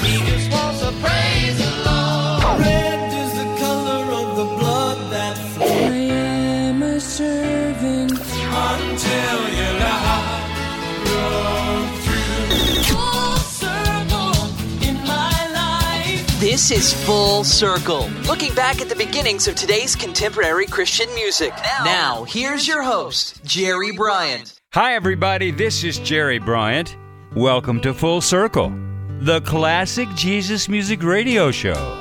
We just want to praise the Lord. Red is the color of the blood that flows. I am a servant until your life grows. This is Full Circle, looking back at the beginnings of today's contemporary Christian music. Now, here's your host, Jerry Bryant. Hi, everybody. This is Jerry Bryant. Welcome to Full Circle, the classic Jesus music radio show.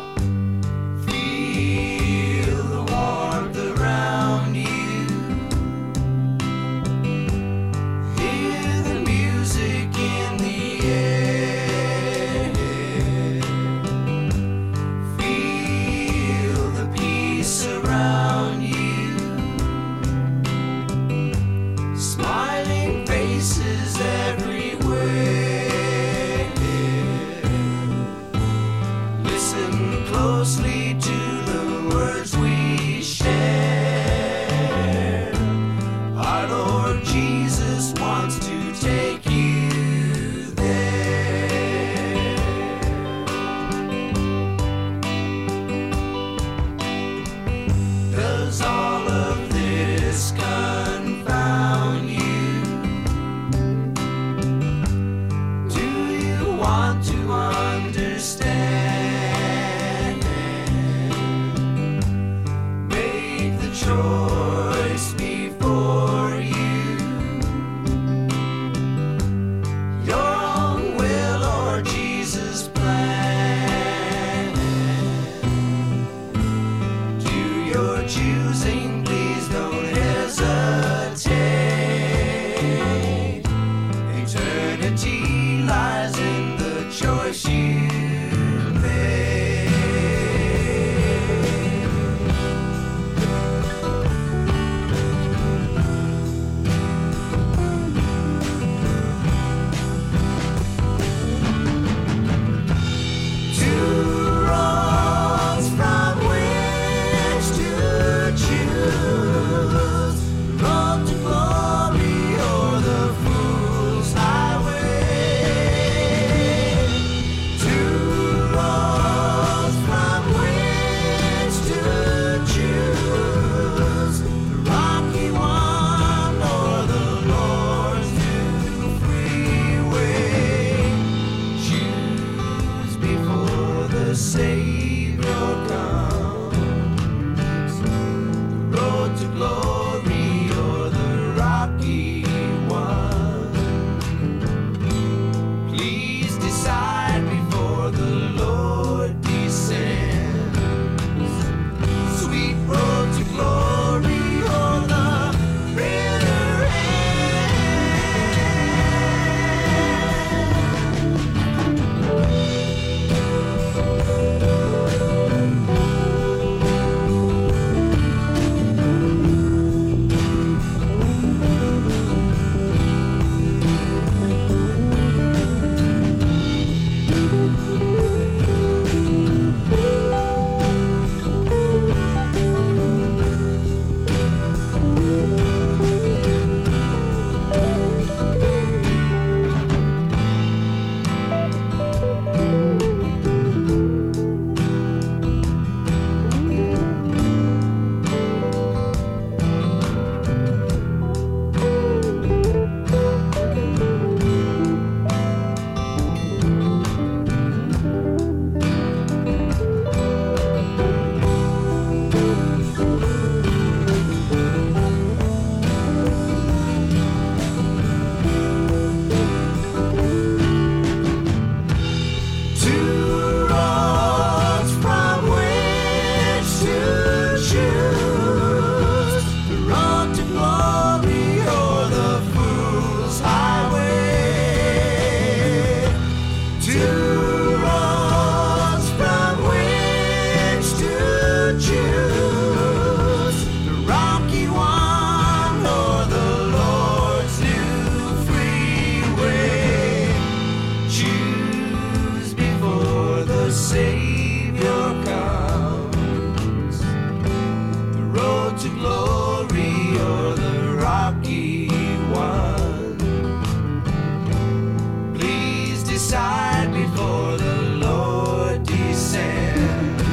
decide before the Lord descends.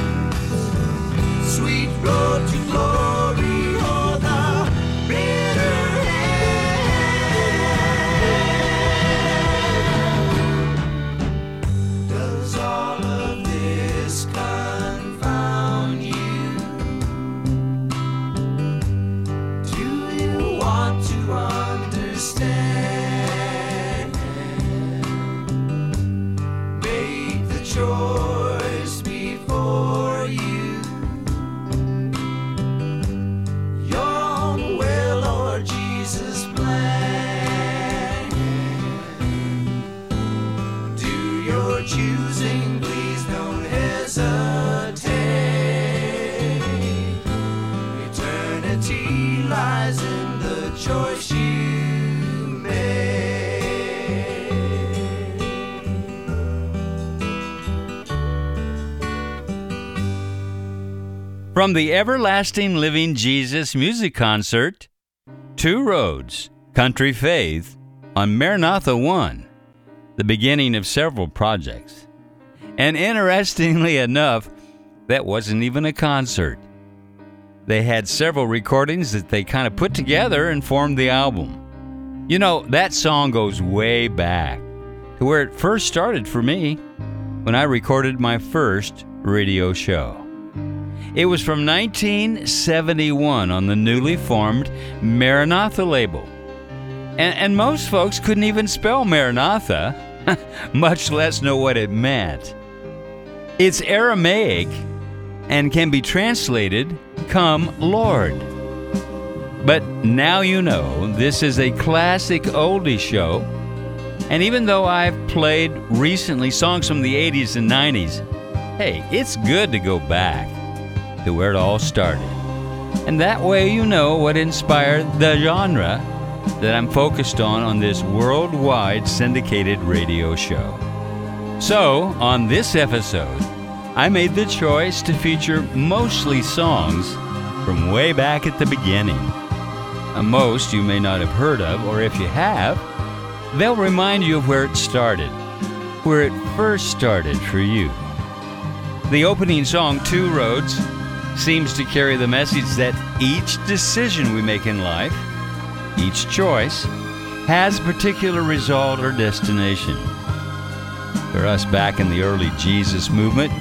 Sweet road to glory or the bitter end. Does all of this confound you? Do you want to understand? Make the choice before you. Choosing, please don't hesitate. Eternity lies in the choice you make. From the Everlasting Living Jesus Music Concert, Two Roads, Country Faith, on Maranatha 1. The beginning of several projects. And interestingly enough, that wasn't even a concert. They had several recordings that they kind of put together and formed the album. You know, that song goes way back to where it first started for me when I recorded my first radio show. It was from 1971 on the newly formed Maranatha label. And most folks couldn't even spell Maranatha, much less know what it meant. It's Aramaic and can be translated, "Come, Lord." But now you know, this is a classic oldie show. And even though I've played recently songs from the 80s and 90s, hey, it's good to go back to where it all started. And that way you know what inspired the genre that I'm focused on this worldwide syndicated radio show. So, on this episode, I made the choice to feature mostly songs from way back at the beginning. Most you may not have heard of, or if you have, they'll remind you of where it started, where it first started for you. The opening song, Two Roads, seems to carry the message that each decision we make in life, each choice, has a particular result or destination. For us back in the early Jesus movement,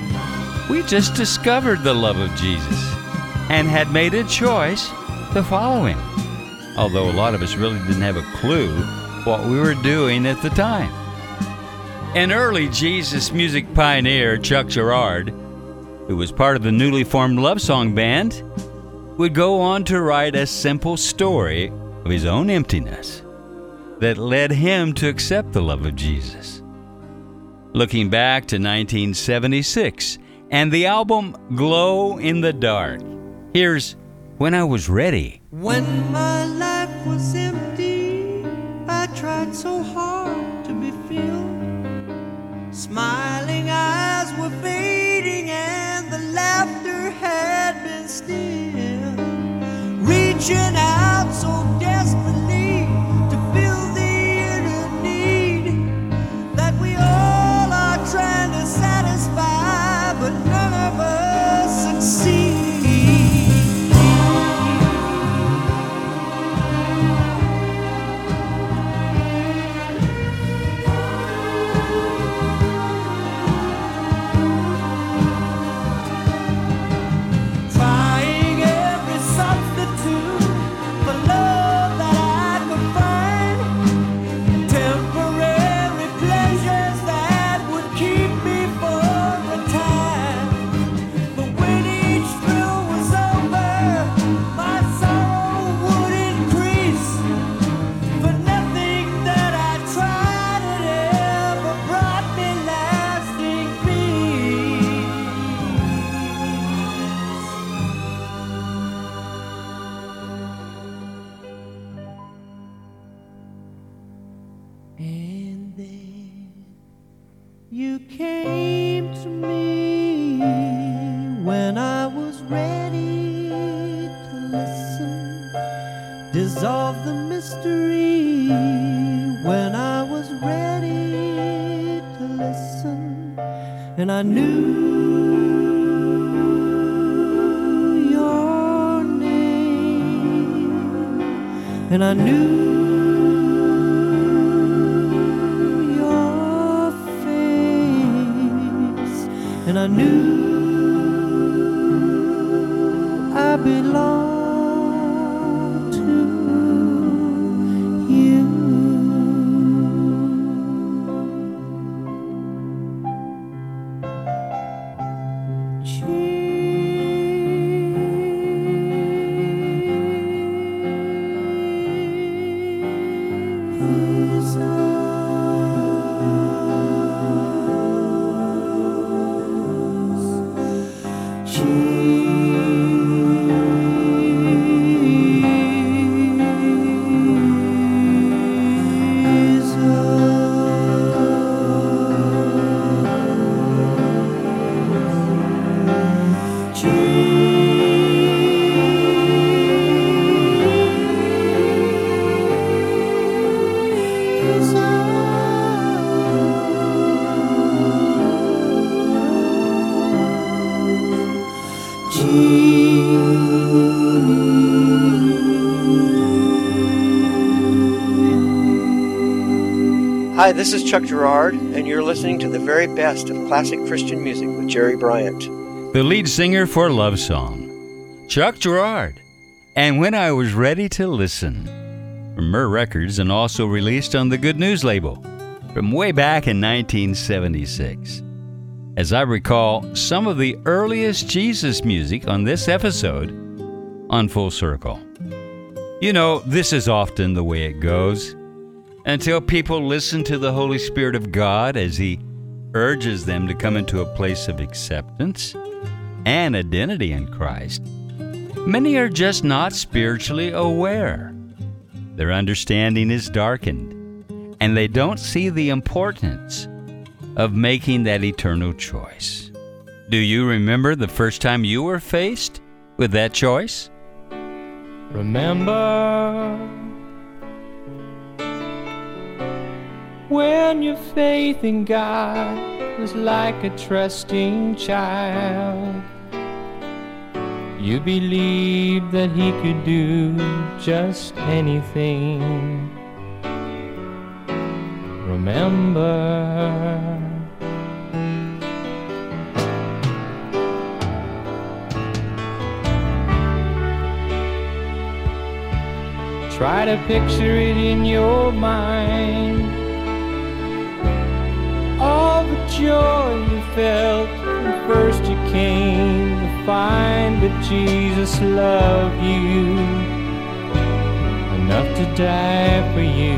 we just discovered the love of Jesus and had made a choice to follow him, although a lot of us really didn't have a clue what we were doing at the time. An early Jesus music pioneer, Chuck Girard, who was part of the newly formed Love Song Band, would go on to write a simple story of his own emptiness that led him to accept the love of Jesus. Looking back to 1976 and the album Glow in the Dark, here's When I Was Ready. When my life was empty, I tried so hard to be filled. Smiling eyes were fading and the laughter had been still. Reaching out so desperately to fill the inner need that we all are trying to satisfy, but none of us succeed. Trying every substitute for love that I could find, temporary pleasures that would keep me for a time. But when each thrill was over, my sorrow would increase, for nothing that I tried had ever brought me lasting peace. And then you came to me when I was ready to listen, dissolve the mystery when I was ready to and I knew your name, and I knew and I knew I belonged to you. Jesus. Hi, this is Chuck Girard, and you're listening to the very best of classic Christian music with Jerry Bryant, the lead singer for Love Song, Chuck Girard. And When I Was Ready to Listen, from Myrrh Records, and also released on the Good News label from way back in 1976. As I recall, some of the earliest Jesus music on this episode on Full Circle. You know, this is often the way it goes. Until people listen to the Holy Spirit of God as He urges them to come into a place of acceptance and identity in Christ, many are just not spiritually aware. Their understanding is darkened, and they don't see the importance of making that eternal choice. Do you remember the first time you were faced with that choice? Remember when your faith in God was like a trusting child, you believed that He could do just anything. Remember, try to picture it in your mind, all the joy you felt when first you came to find that Jesus loved you enough to die for you.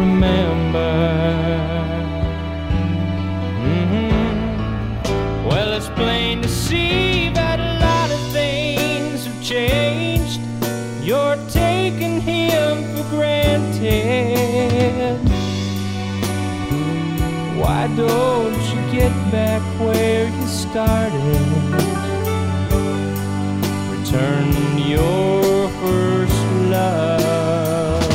Remember. Mm-hmm. Well, it's plain to see that a lot of things have changed. You're taking Him for granted. Why don't you get back where you started? Return to your first love.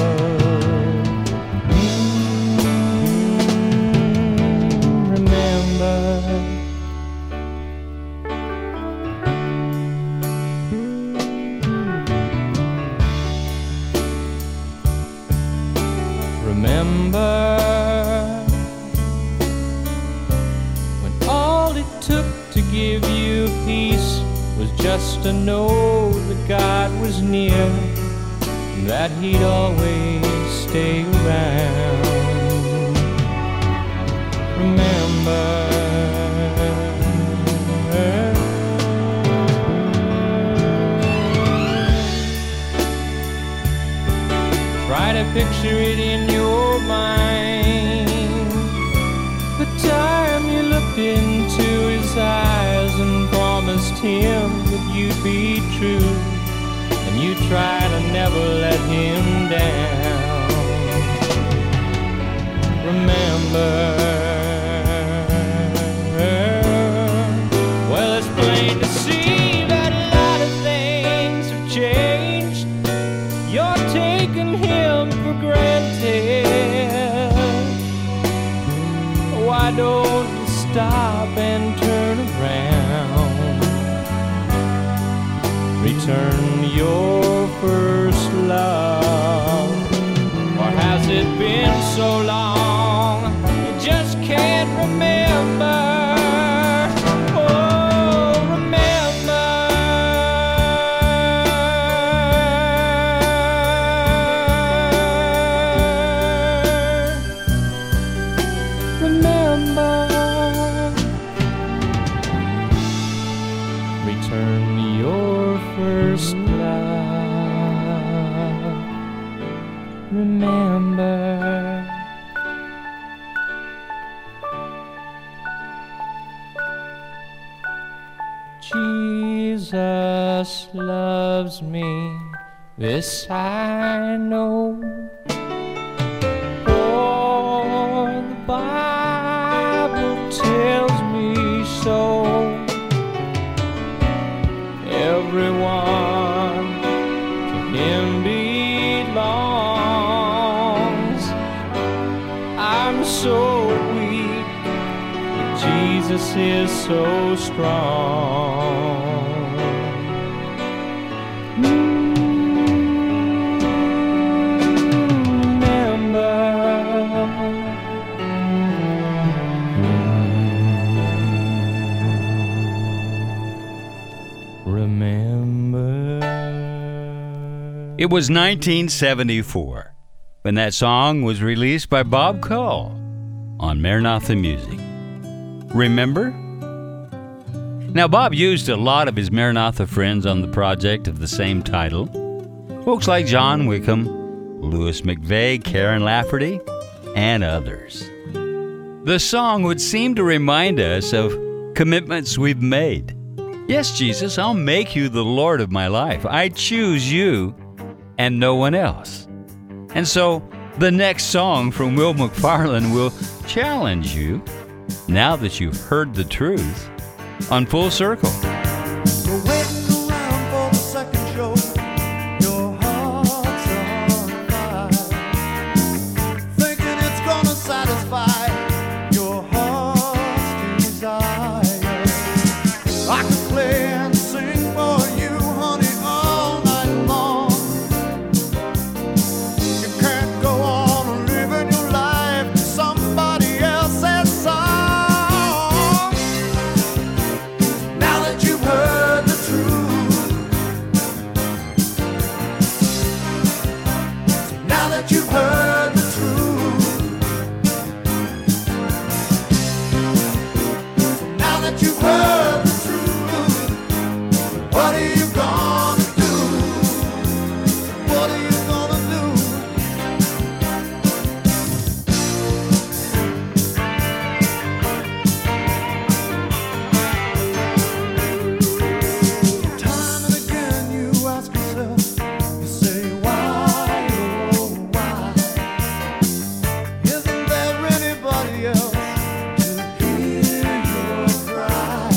Remember. Remember. Give you peace was just to know that God was near and that He'd always stay around. Remember. Try to picture it in your mind, the time you looked into His eyes and promised Him that you'd be true, and you try to never let Him down. Remember. Well, it's plain to see that a lot of things have changed. You're taking Him for granted. return your first love? Or has it been so long you just can't remember? Jesus loves me, this I know, for the Bible tells me so. Everyone to Him belongs. I'm so weak, but Jesus is so strong. It was 1974 when that song was released by Bob Cull on Maranatha Music. Remember? Now, Bob used a lot of his Maranatha friends on the project of the same title. Folks like John Wickham, Louis McVeigh, Karen Lafferty, and others. The song would seem to remind us of commitments we've made. Yes, Jesus, I'll make you the Lord of my life. I choose you and no one else. And so the next song from Will McFarlane will challenge you, now that you've heard the truth, on Full Circle. Isn't there anybody else to hear your cry?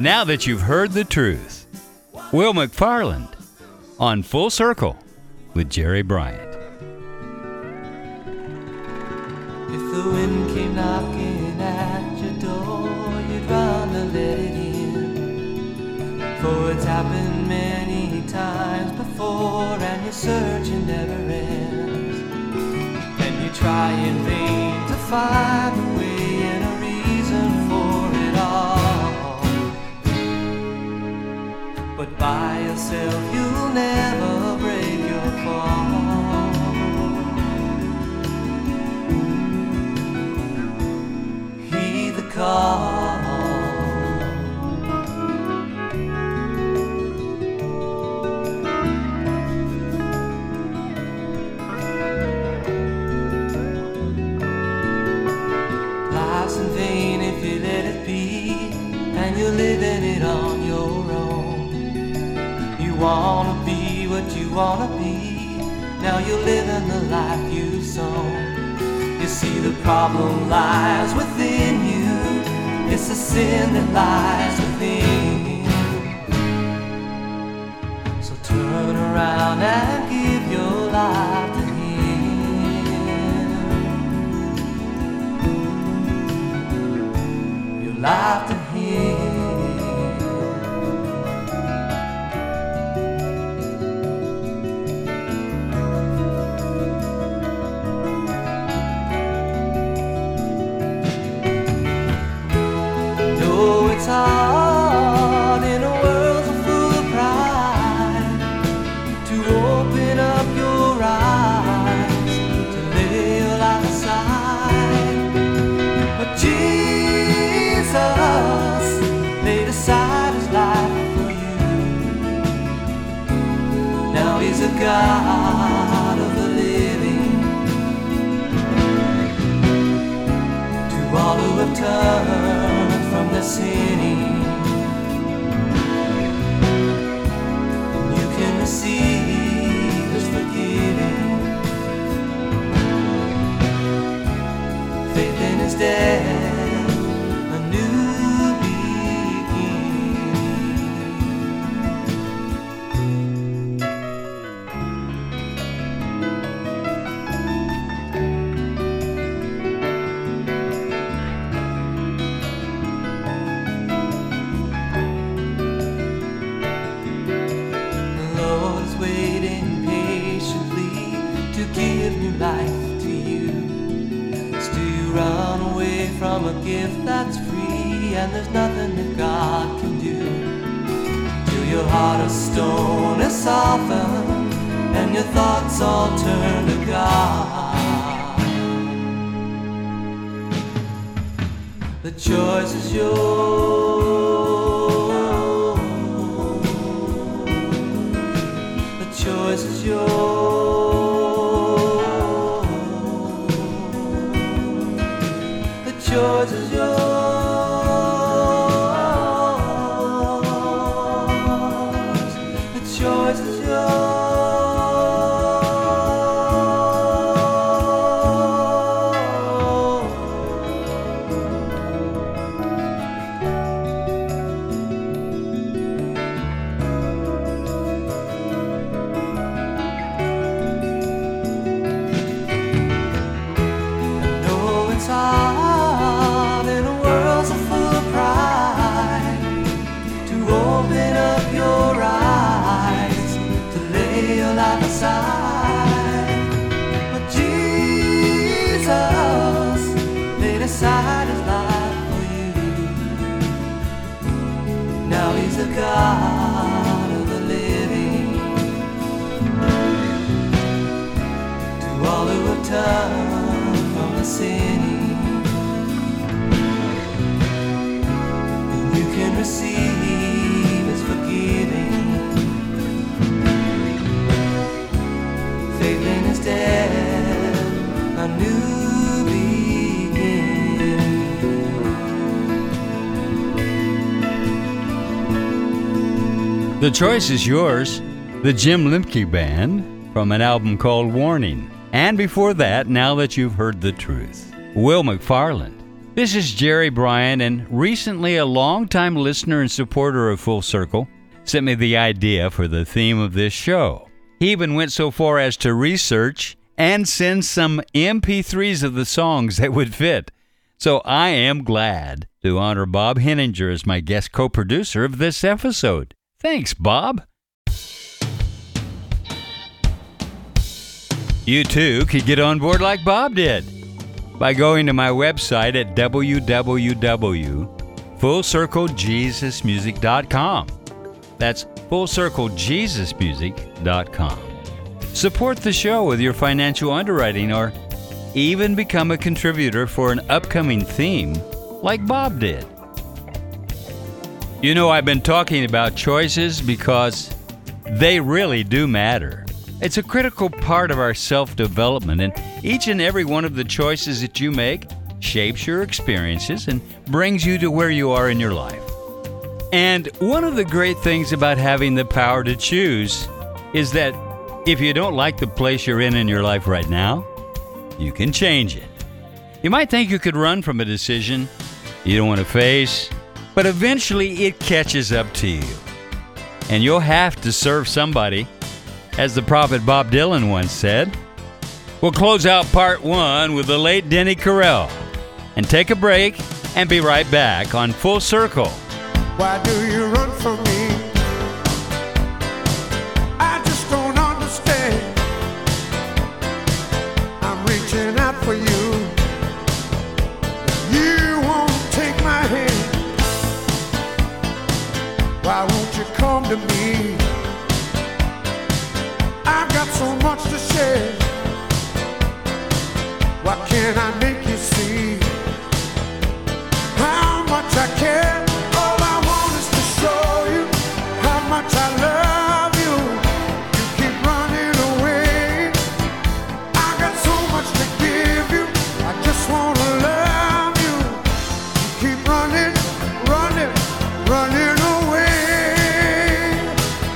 Now that you've heard the truth, Will McFarlane on Full Circle with Jerry Bryant. If the wind came knocking at your door, you'd rather let it in. For it's happened many times before, and your searching never ends. And you try in vain to find a way and a reason for it all. But by yourself you'll never break your fall. Call. Life's in vain if you let it be, and you're living it on your own. You wanna be what you wanna be, now you're living the life you've sown. You see the problem lies within you. It's a sin that lies within. So turn around and give your life to Him. Your life to God of the living, to all who have turned from the sinning, you can receive His forgiving, faith in His death. The choice is yours, the Jim Lemke Band, from an album called Warning. And before that, Now That You've Heard the Truth, Will McFarlane. This is Jerry Bryan, and recently a longtime listener and supporter of Full Circle sent me the idea for the theme of this show. He even went so far as to research and send some MP3s of the songs that would fit. So I am glad to honor Bob Henninger as my guest co-producer of this episode. Thanks, Bob. You too could get on board like Bob did by going to my website at www.fullcirclejesusmusic.com. That's fullcirclejesusmusic.com. Support the show with your financial underwriting, or even become a contributor for an upcoming theme like Bob did. You know, I've been talking about choices because they really do matter. It's a critical part of our self-development, and each and every one of the choices that you make shapes your experiences and brings you to where you are in your life. And one of the great things about having the power to choose is that if you don't like the place you're in your life right now, you can change it. You might think you could run from a decision you don't want to face, but eventually it catches up to you. And you'll have to serve somebody, as the prophet Bob Dylan once said. We'll close out part one with the late Denny Correll and take a break and be right back on Full Circle. Why do you run from me? I just don't understand. I'm reaching out for you. You won't take my hand. Why won't you come to me? I've got so much to share. Why can't I make you see how much I care? All I want is to show you how much I love you. You keep running away. I got so much to give you. I just want to love you. You keep running, running, running away.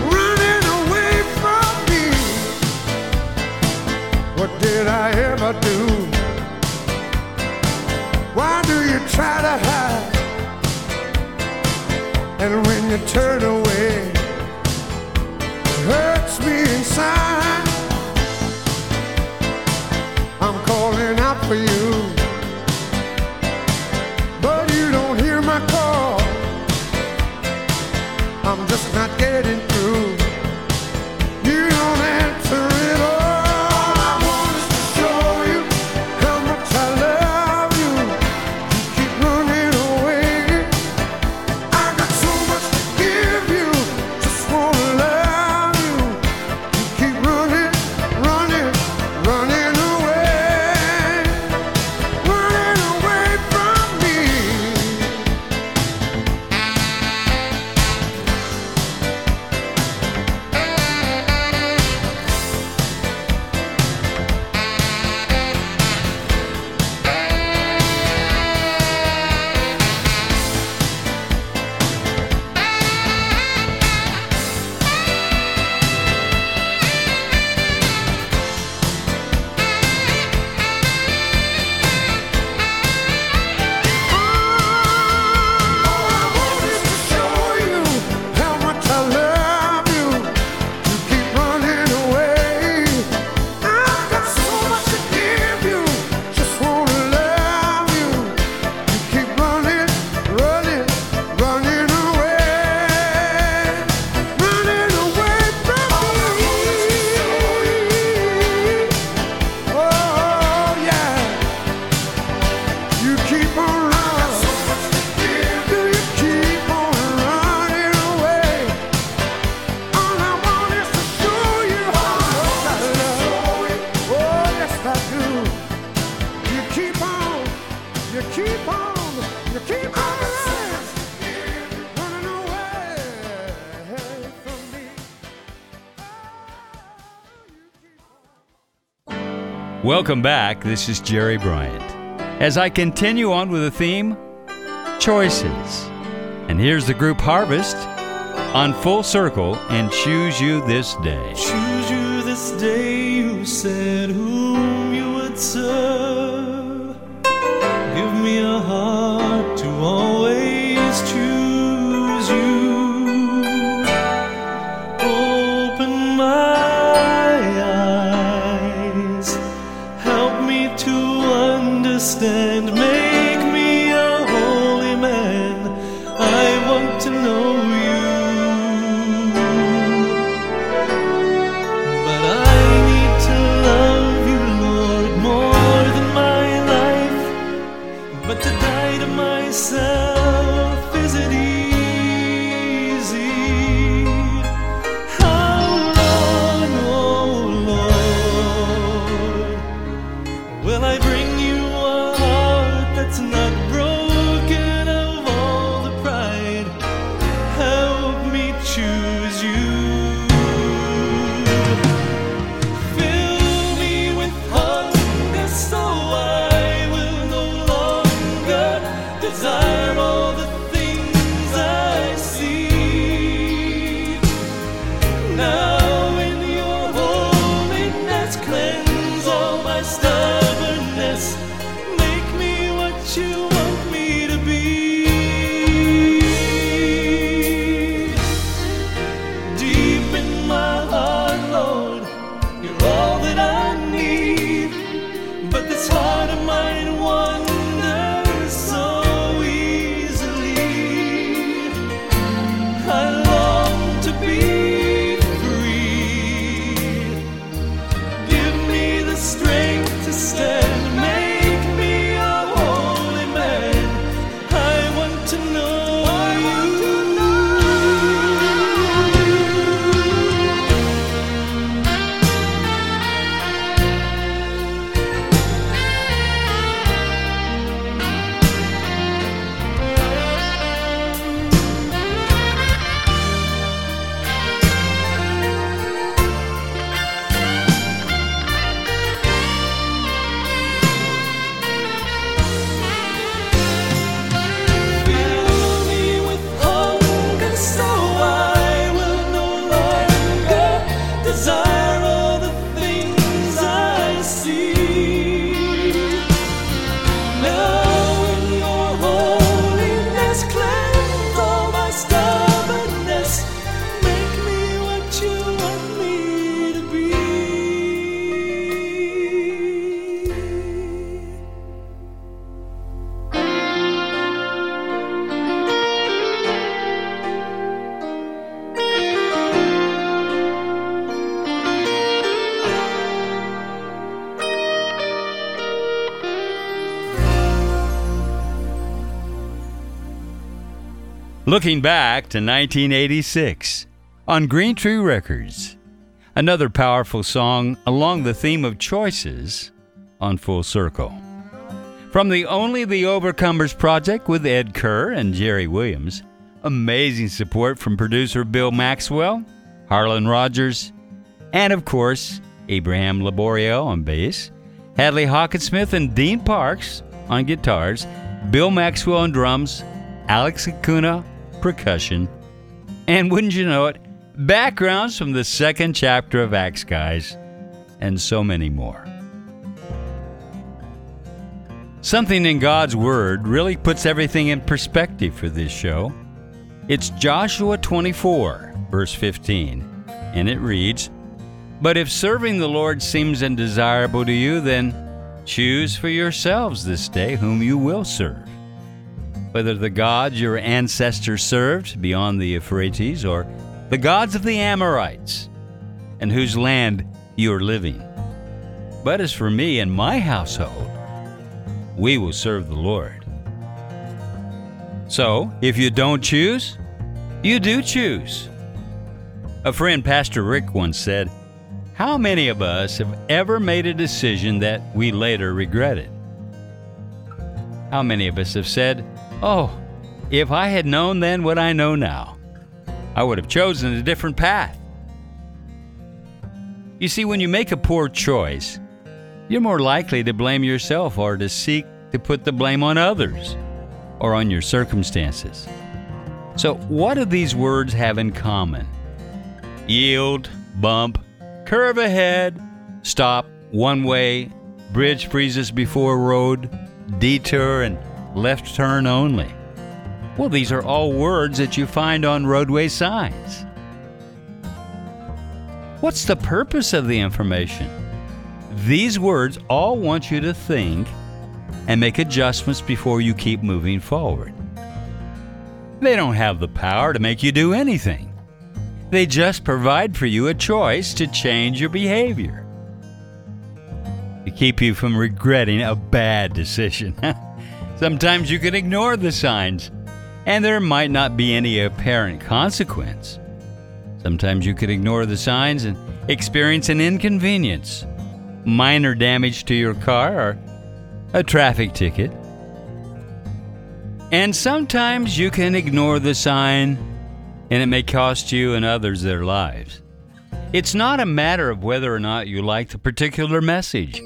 Running away from me. What did I ever do? Try to hide, and when you turn away, it hurts me inside. I'm calling out for you, but you don't hear my call. I'm just not getting through. You don't answer at all. Welcome back. This is Jerry Bryant. As I continue on with the theme, choices. And here's the group Harvest on Full Circle and Choose You This Day. Choose you this day, you said whom you would serve. Give me a heart. Looking back to 1986 on Green Tree Records, another powerful song along the theme of choices on Full Circle. From the Only the Overcomers project with Ed Kerr and Jerry Williams, amazing support from producer Bill Maxwell, Harlan Rogers, and of course, Abraham Laborio on bass, Hadley Hockensmith and Dean Parks on guitars, Bill Maxwell on drums, Alex Acuna percussion, and wouldn't you know it, backgrounds from the Second Chapter of Acts guys, and so many more. Something in God's Word really puts everything in perspective for this show. It's Joshua 24, verse 15, and it reads, "But if serving the Lord seems undesirable to you, then choose for yourselves this day whom you will serve, whether the gods your ancestors served beyond the Euphrates or the gods of the Amorites, in whose land you are living. But as for me and my household, we will serve the Lord." So, if you don't choose, you do choose. A friend, Pastor Rick, once said, "How many of us have ever made a decision that we later regretted? How many of us have said, 'Oh, if I had known then what I know now, I would have chosen a different path.'" You see, when you make a poor choice, you're more likely to blame yourself or to seek to put the blame on others or on your circumstances. So what do these words have in common? Yield, bump, curve ahead, stop, one way, bridge freezes before road, detour, and left turn only. Well, these are all words that you find on roadway signs. What's the purpose of the information? These words all want you to think and make adjustments before you keep moving forward. They don't have the power to make you do anything. They just provide for you a choice to change your behavior, to keep you from regretting a bad decision. Sometimes you can ignore the signs, and there might not be any apparent consequence. Sometimes you can ignore the signs and experience an inconvenience, minor damage to your car, or a traffic ticket. And sometimes you can ignore the sign, and it may cost you and others their lives. It's not a matter of whether or not you like the particular message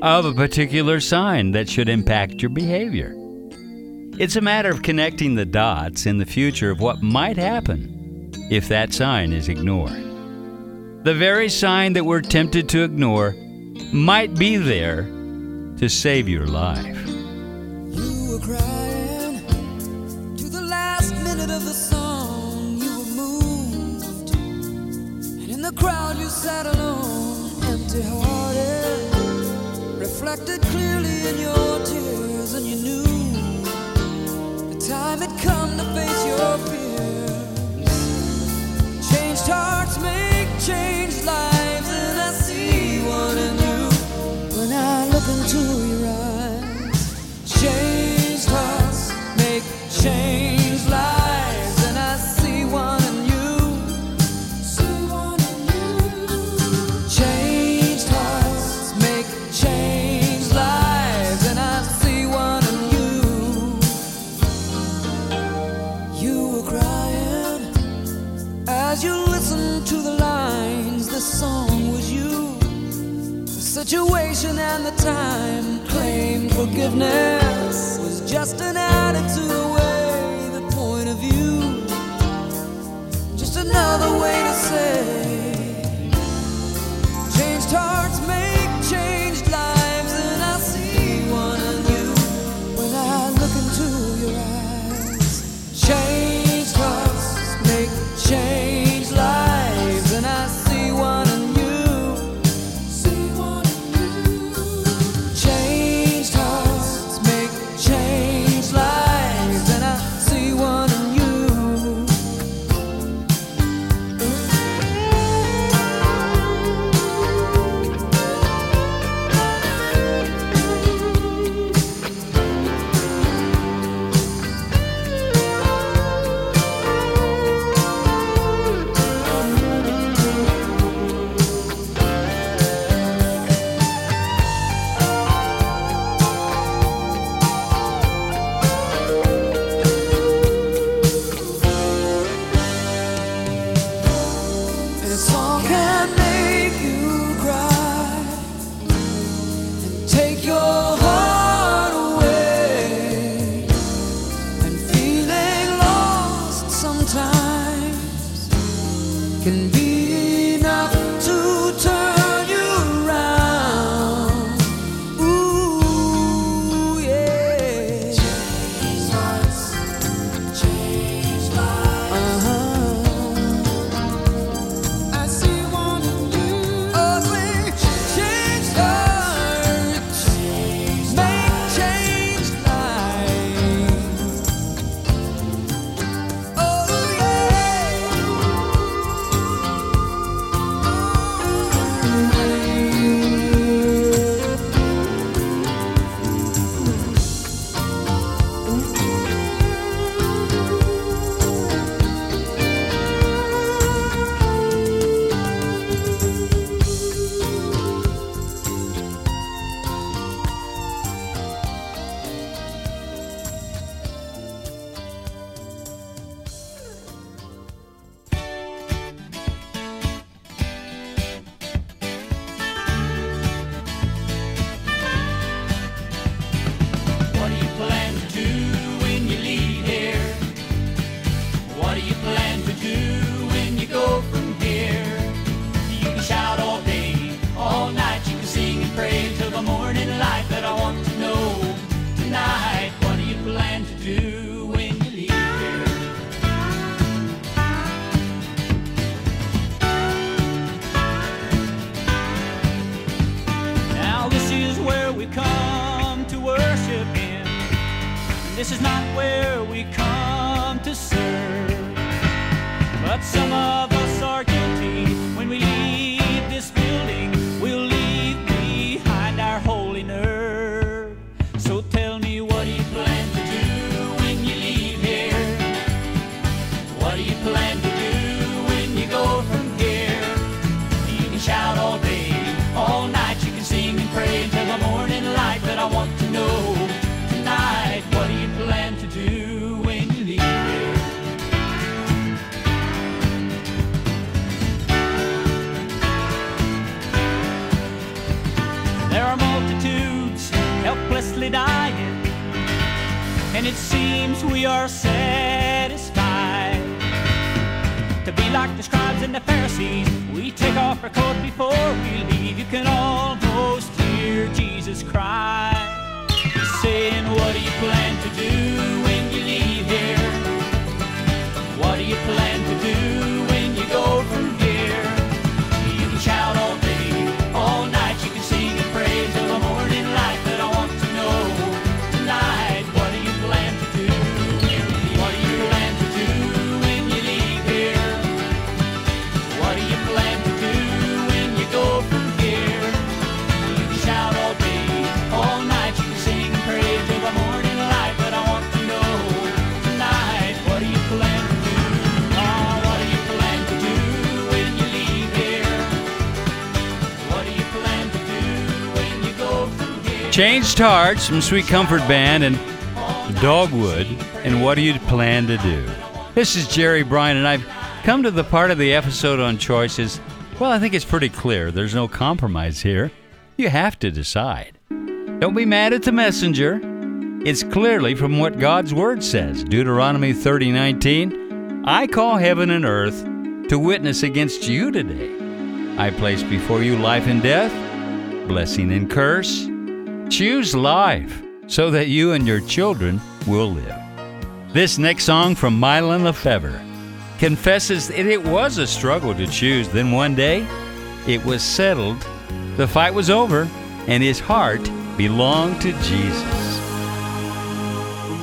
of a particular sign that should impact your behavior. It's a matter of connecting the dots in the future of what might happen if that sign is ignored. The very sign that we're tempted to ignore might be there to save your life. You were crying to the last minute of the song. You were moved, and in the crowd you sat alone, empty-hearted, reflected clearly in your tears, and you knew the time had come to face your fears. Changed hearts make changed lives, and I see one in you when I look into your eyes. Changed hearts make changed lives, and I see one in you. See one in you. Changed hearts make changed lives, and I see one in you. You were crying as you listened to the lines. The song was you. The situation and the time claimed forgiveness was just an attitude away, the point of view, just another way to say, changed hearts make changed lives, and I see one in you when I look into your eyes. Changed hearts make changed lives, and I see one. to be like the scribes and the Pharisees. We take off our coat before we leave. You can almost hear Jesus cry. He's saying, what do you plan to do when you leave here? What do you plan to do when you go from here? You can shout all day, all night. You can sing and praise till the morning light. But I want to know tonight, what do you plan to do? What do you plan to do when you leave here? What do you plan to do when you go from here? You can shout all day, all night. You can sing and praise till the morning light. But I want to know tonight, what do you plan to do? Changed Hearts from Sweet Comfort Band and Dogwood, and What Do You Plan to Do? This is Jerry Bryan, and I've come to the part of the episode on choices. Well, I think it's pretty clear. There's no compromise here. You have to decide. Don't be mad at the messenger. It's clearly from what God's Word says. Deuteronomy 30:19, I call heaven and earth to witness against you today. I place before you life and death, blessing and curse. Choose life so that you and your children will live. This next song from Mylon LeFevre confesses that it was a struggle to choose. Then one day, it was settled, the fight was over, and his heart belonged to Jesus.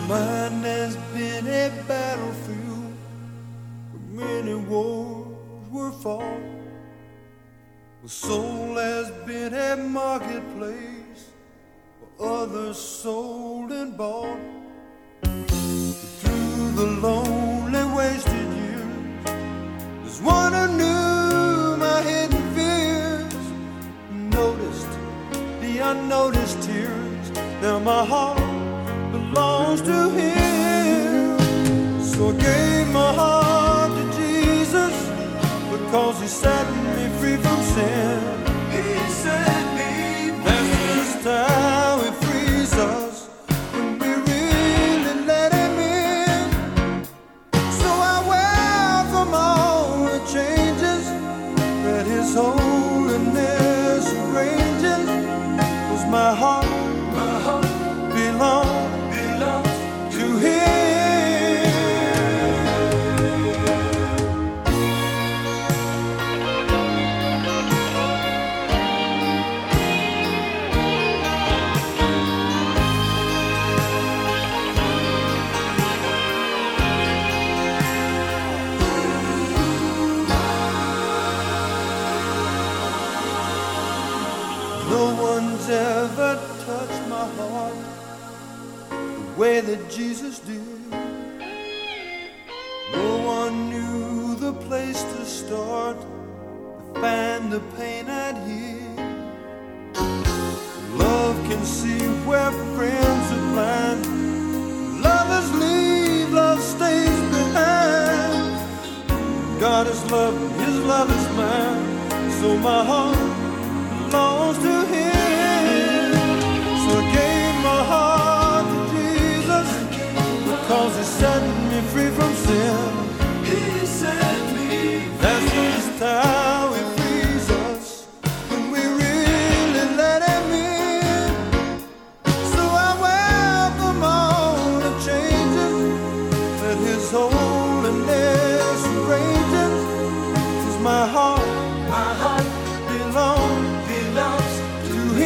Mine has been a battlefield where many wars were fought. My soul has been a marketplace, others sold and bought. Through the lonely, wasted years, there's one who knew my hidden fears, noticed the unnoticed tears. Now my heart belongs to him. So I gave my heart to Jesus, because he set me free from sin. He set me free. That's just time. Holiness arranges, 'cause my heart belongs to way that Jesus did. No one knew the place to start to find the pain I'd hid. Love can see where friends are blind. Lovers leave, love stays behind. God is love, his love is mine. So my heart belongs to him. So I gave my heart, 'cause he set me free from sin. He set me free. That's his time. My heart belongs to him.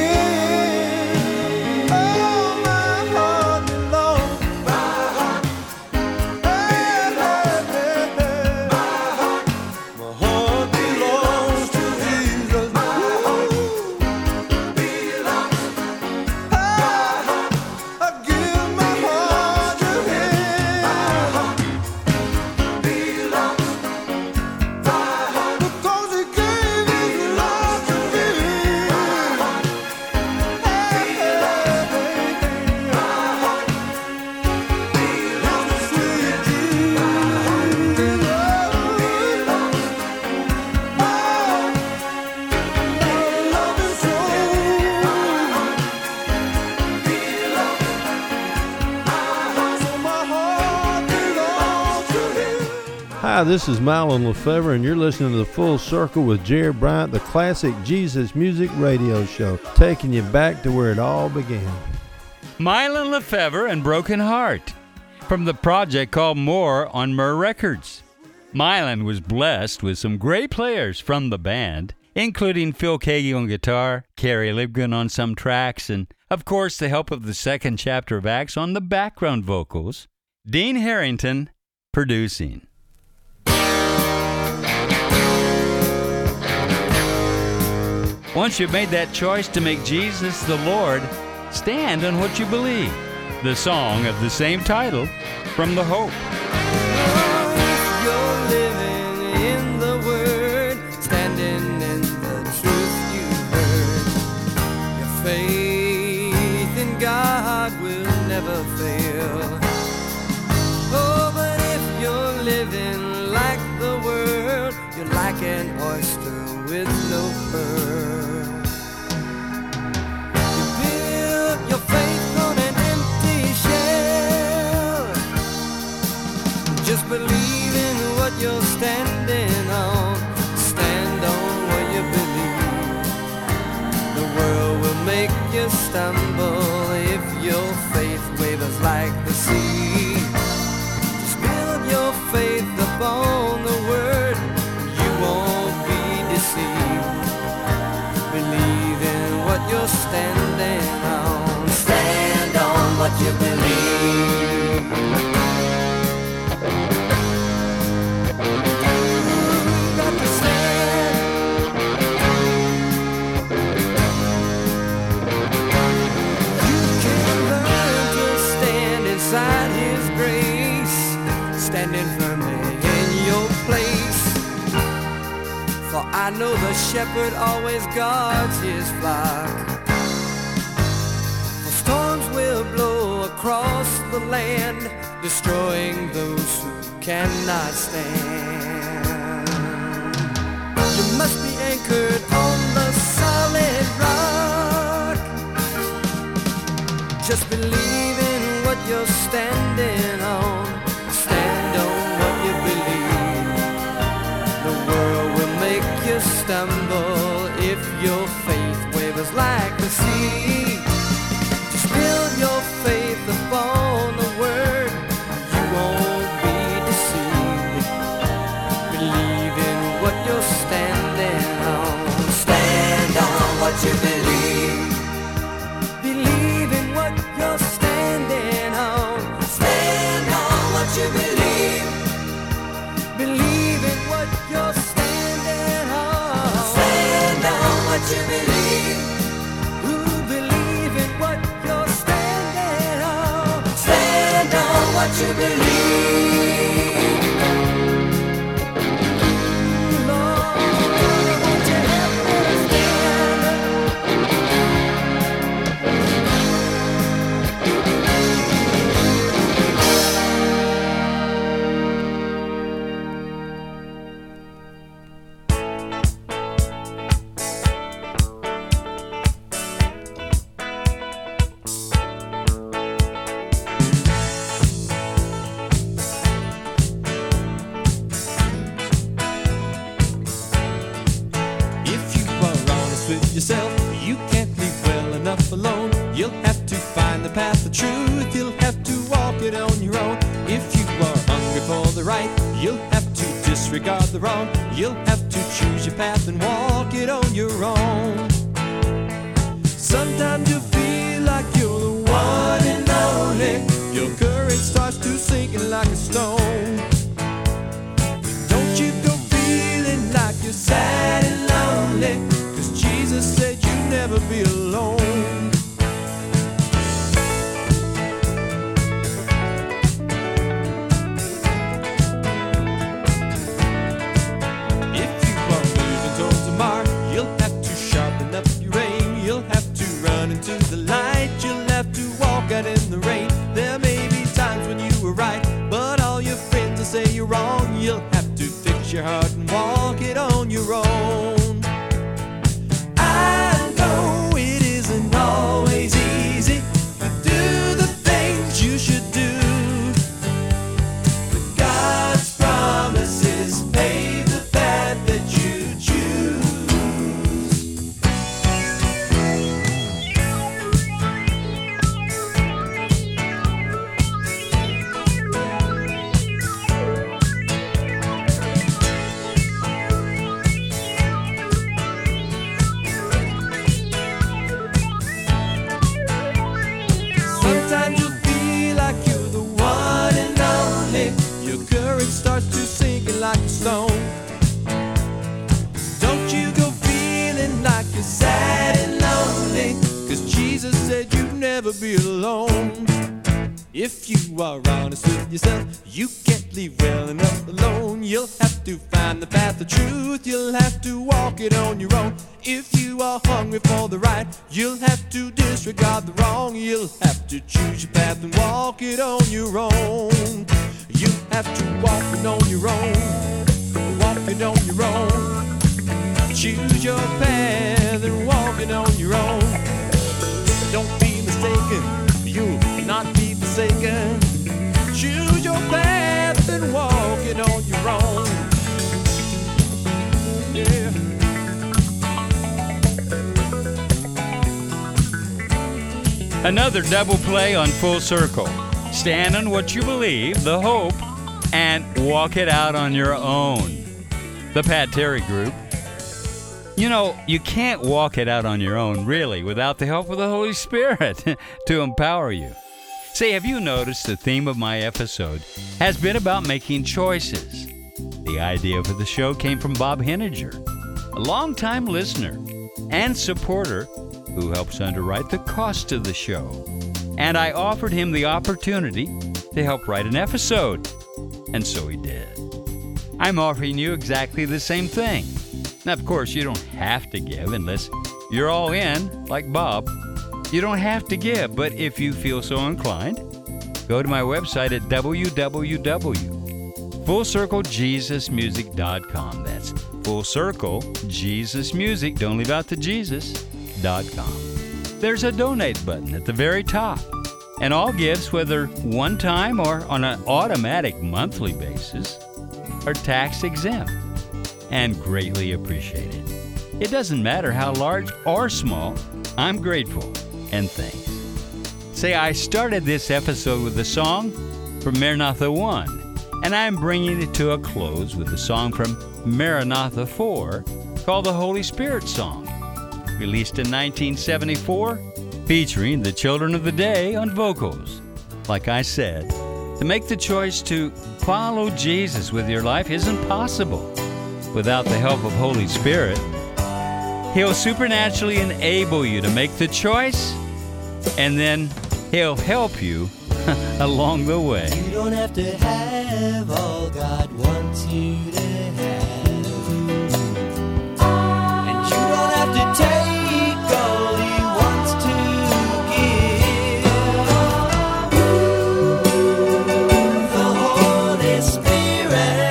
Hi, this is Mylon LeFevre, and you're listening to The Full Circle with Jerry Bryant, the classic Jesus Music Radio Show, taking you back to where it all began. Mylon LeFevre and Broken Heart, from the project called More on Myrrh Records. Mylon was blessed with some great players from the band, including Phil Cage on guitar, Carrie Libgren on some tracks, and, of course, the help of the Second Chapter of Acts on the background vocals, Dean Harrington producing. Once you've made that choice to make Jesus the Lord, stand on what you believe. The song of the same title from The Hope. Stumble if your faith wavers like the sea. Just build your faith upon the word, you won't be deceived. Believe in what you're standing on. Stand on what you believe. I know the shepherd always guards his flock. The storms will blow across the land, destroying those who cannot stand. You must be anchored on the solid rock. Just believe in what you're standing on. Stumble if your faith wavers like the sea. Just build your faith upon the word, you won't be deceived. Believe in what you're standing on. Stand on what you believe. Believe in what you're standing on. Stand on what you believe. Believe in what you're standing on. You believe, who believe in what you're standing on. Stand on what you believe. Lord, won't you help me promises. Sometimes you feel like you're the one and only. Your courage starts to sink like a stone. Don't you go feeling like you're sad and lonely, 'cause Jesus said you'd never be alone. If you are honest with yourself, you can't leave well enough alone. You'll have to find the path of truth, you'll have to walk it on your own. If you are hungry for the right, you'll have to disregard the wrong. You'll have to choose your path and walk it on your own. You have to walk it on your own, walk it on your own. Choose your path and walk it on your own. Don't be mistaken, you'll not be forsaken. Choose your path and walk it on your own. Yeah. Another double play on Full Circle. Stand on what you believe, The Hope, and walk it out on your own. The Pat Terry Group. You know, you can't walk it out on your own, really, without the help of the Holy Spirit to empower you. Say, have you noticed the theme of my episode has been about making choices? The idea for the show came from Bob Henninger, a longtime listener and supporter who helps underwrite the cost of the show. And I offered him the opportunity to help write an episode, and so he did. I'm offering you exactly the same thing. Now, of course, you don't have to give unless you're all in, like Bob. You don't have to give, but if you feel so inclined, go to my website at www.fullcirclejesusmusic.com. That's fullcirclejesusmusic, don't leave out the Jesus.com. There's a donate button at the very top, and all gifts, whether one time or on an automatic monthly basis, are tax exempt and greatly appreciated. It doesn't matter how large or small, I'm grateful and thanks. Say, I started this episode with a song from Maranatha 1, and I'm bringing it to a close with a song from Maranatha 4 called The Holy Spirit Song, released in 1974, featuring the Children of the Day on vocals. Like I said, to make the choice to follow Jesus with your life isn't possible without the help of Holy Spirit. He'll supernaturally enable you to make the choice, and then He'll help you along the way. You don't have to have all God wants you to have. And you don't have to take all He wants to give. The Holy Spirit.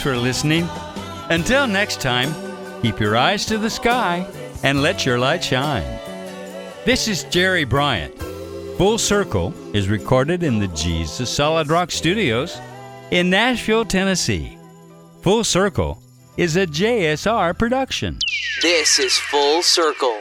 for listening. Until next time, keep your eyes to the sky and let your light shine. This is Jerry Bryant. Full Circle is recorded in the Jesus Solid Rock Studios in Nashville, Tennessee. Full Circle is a JSR production. This is Full Circle.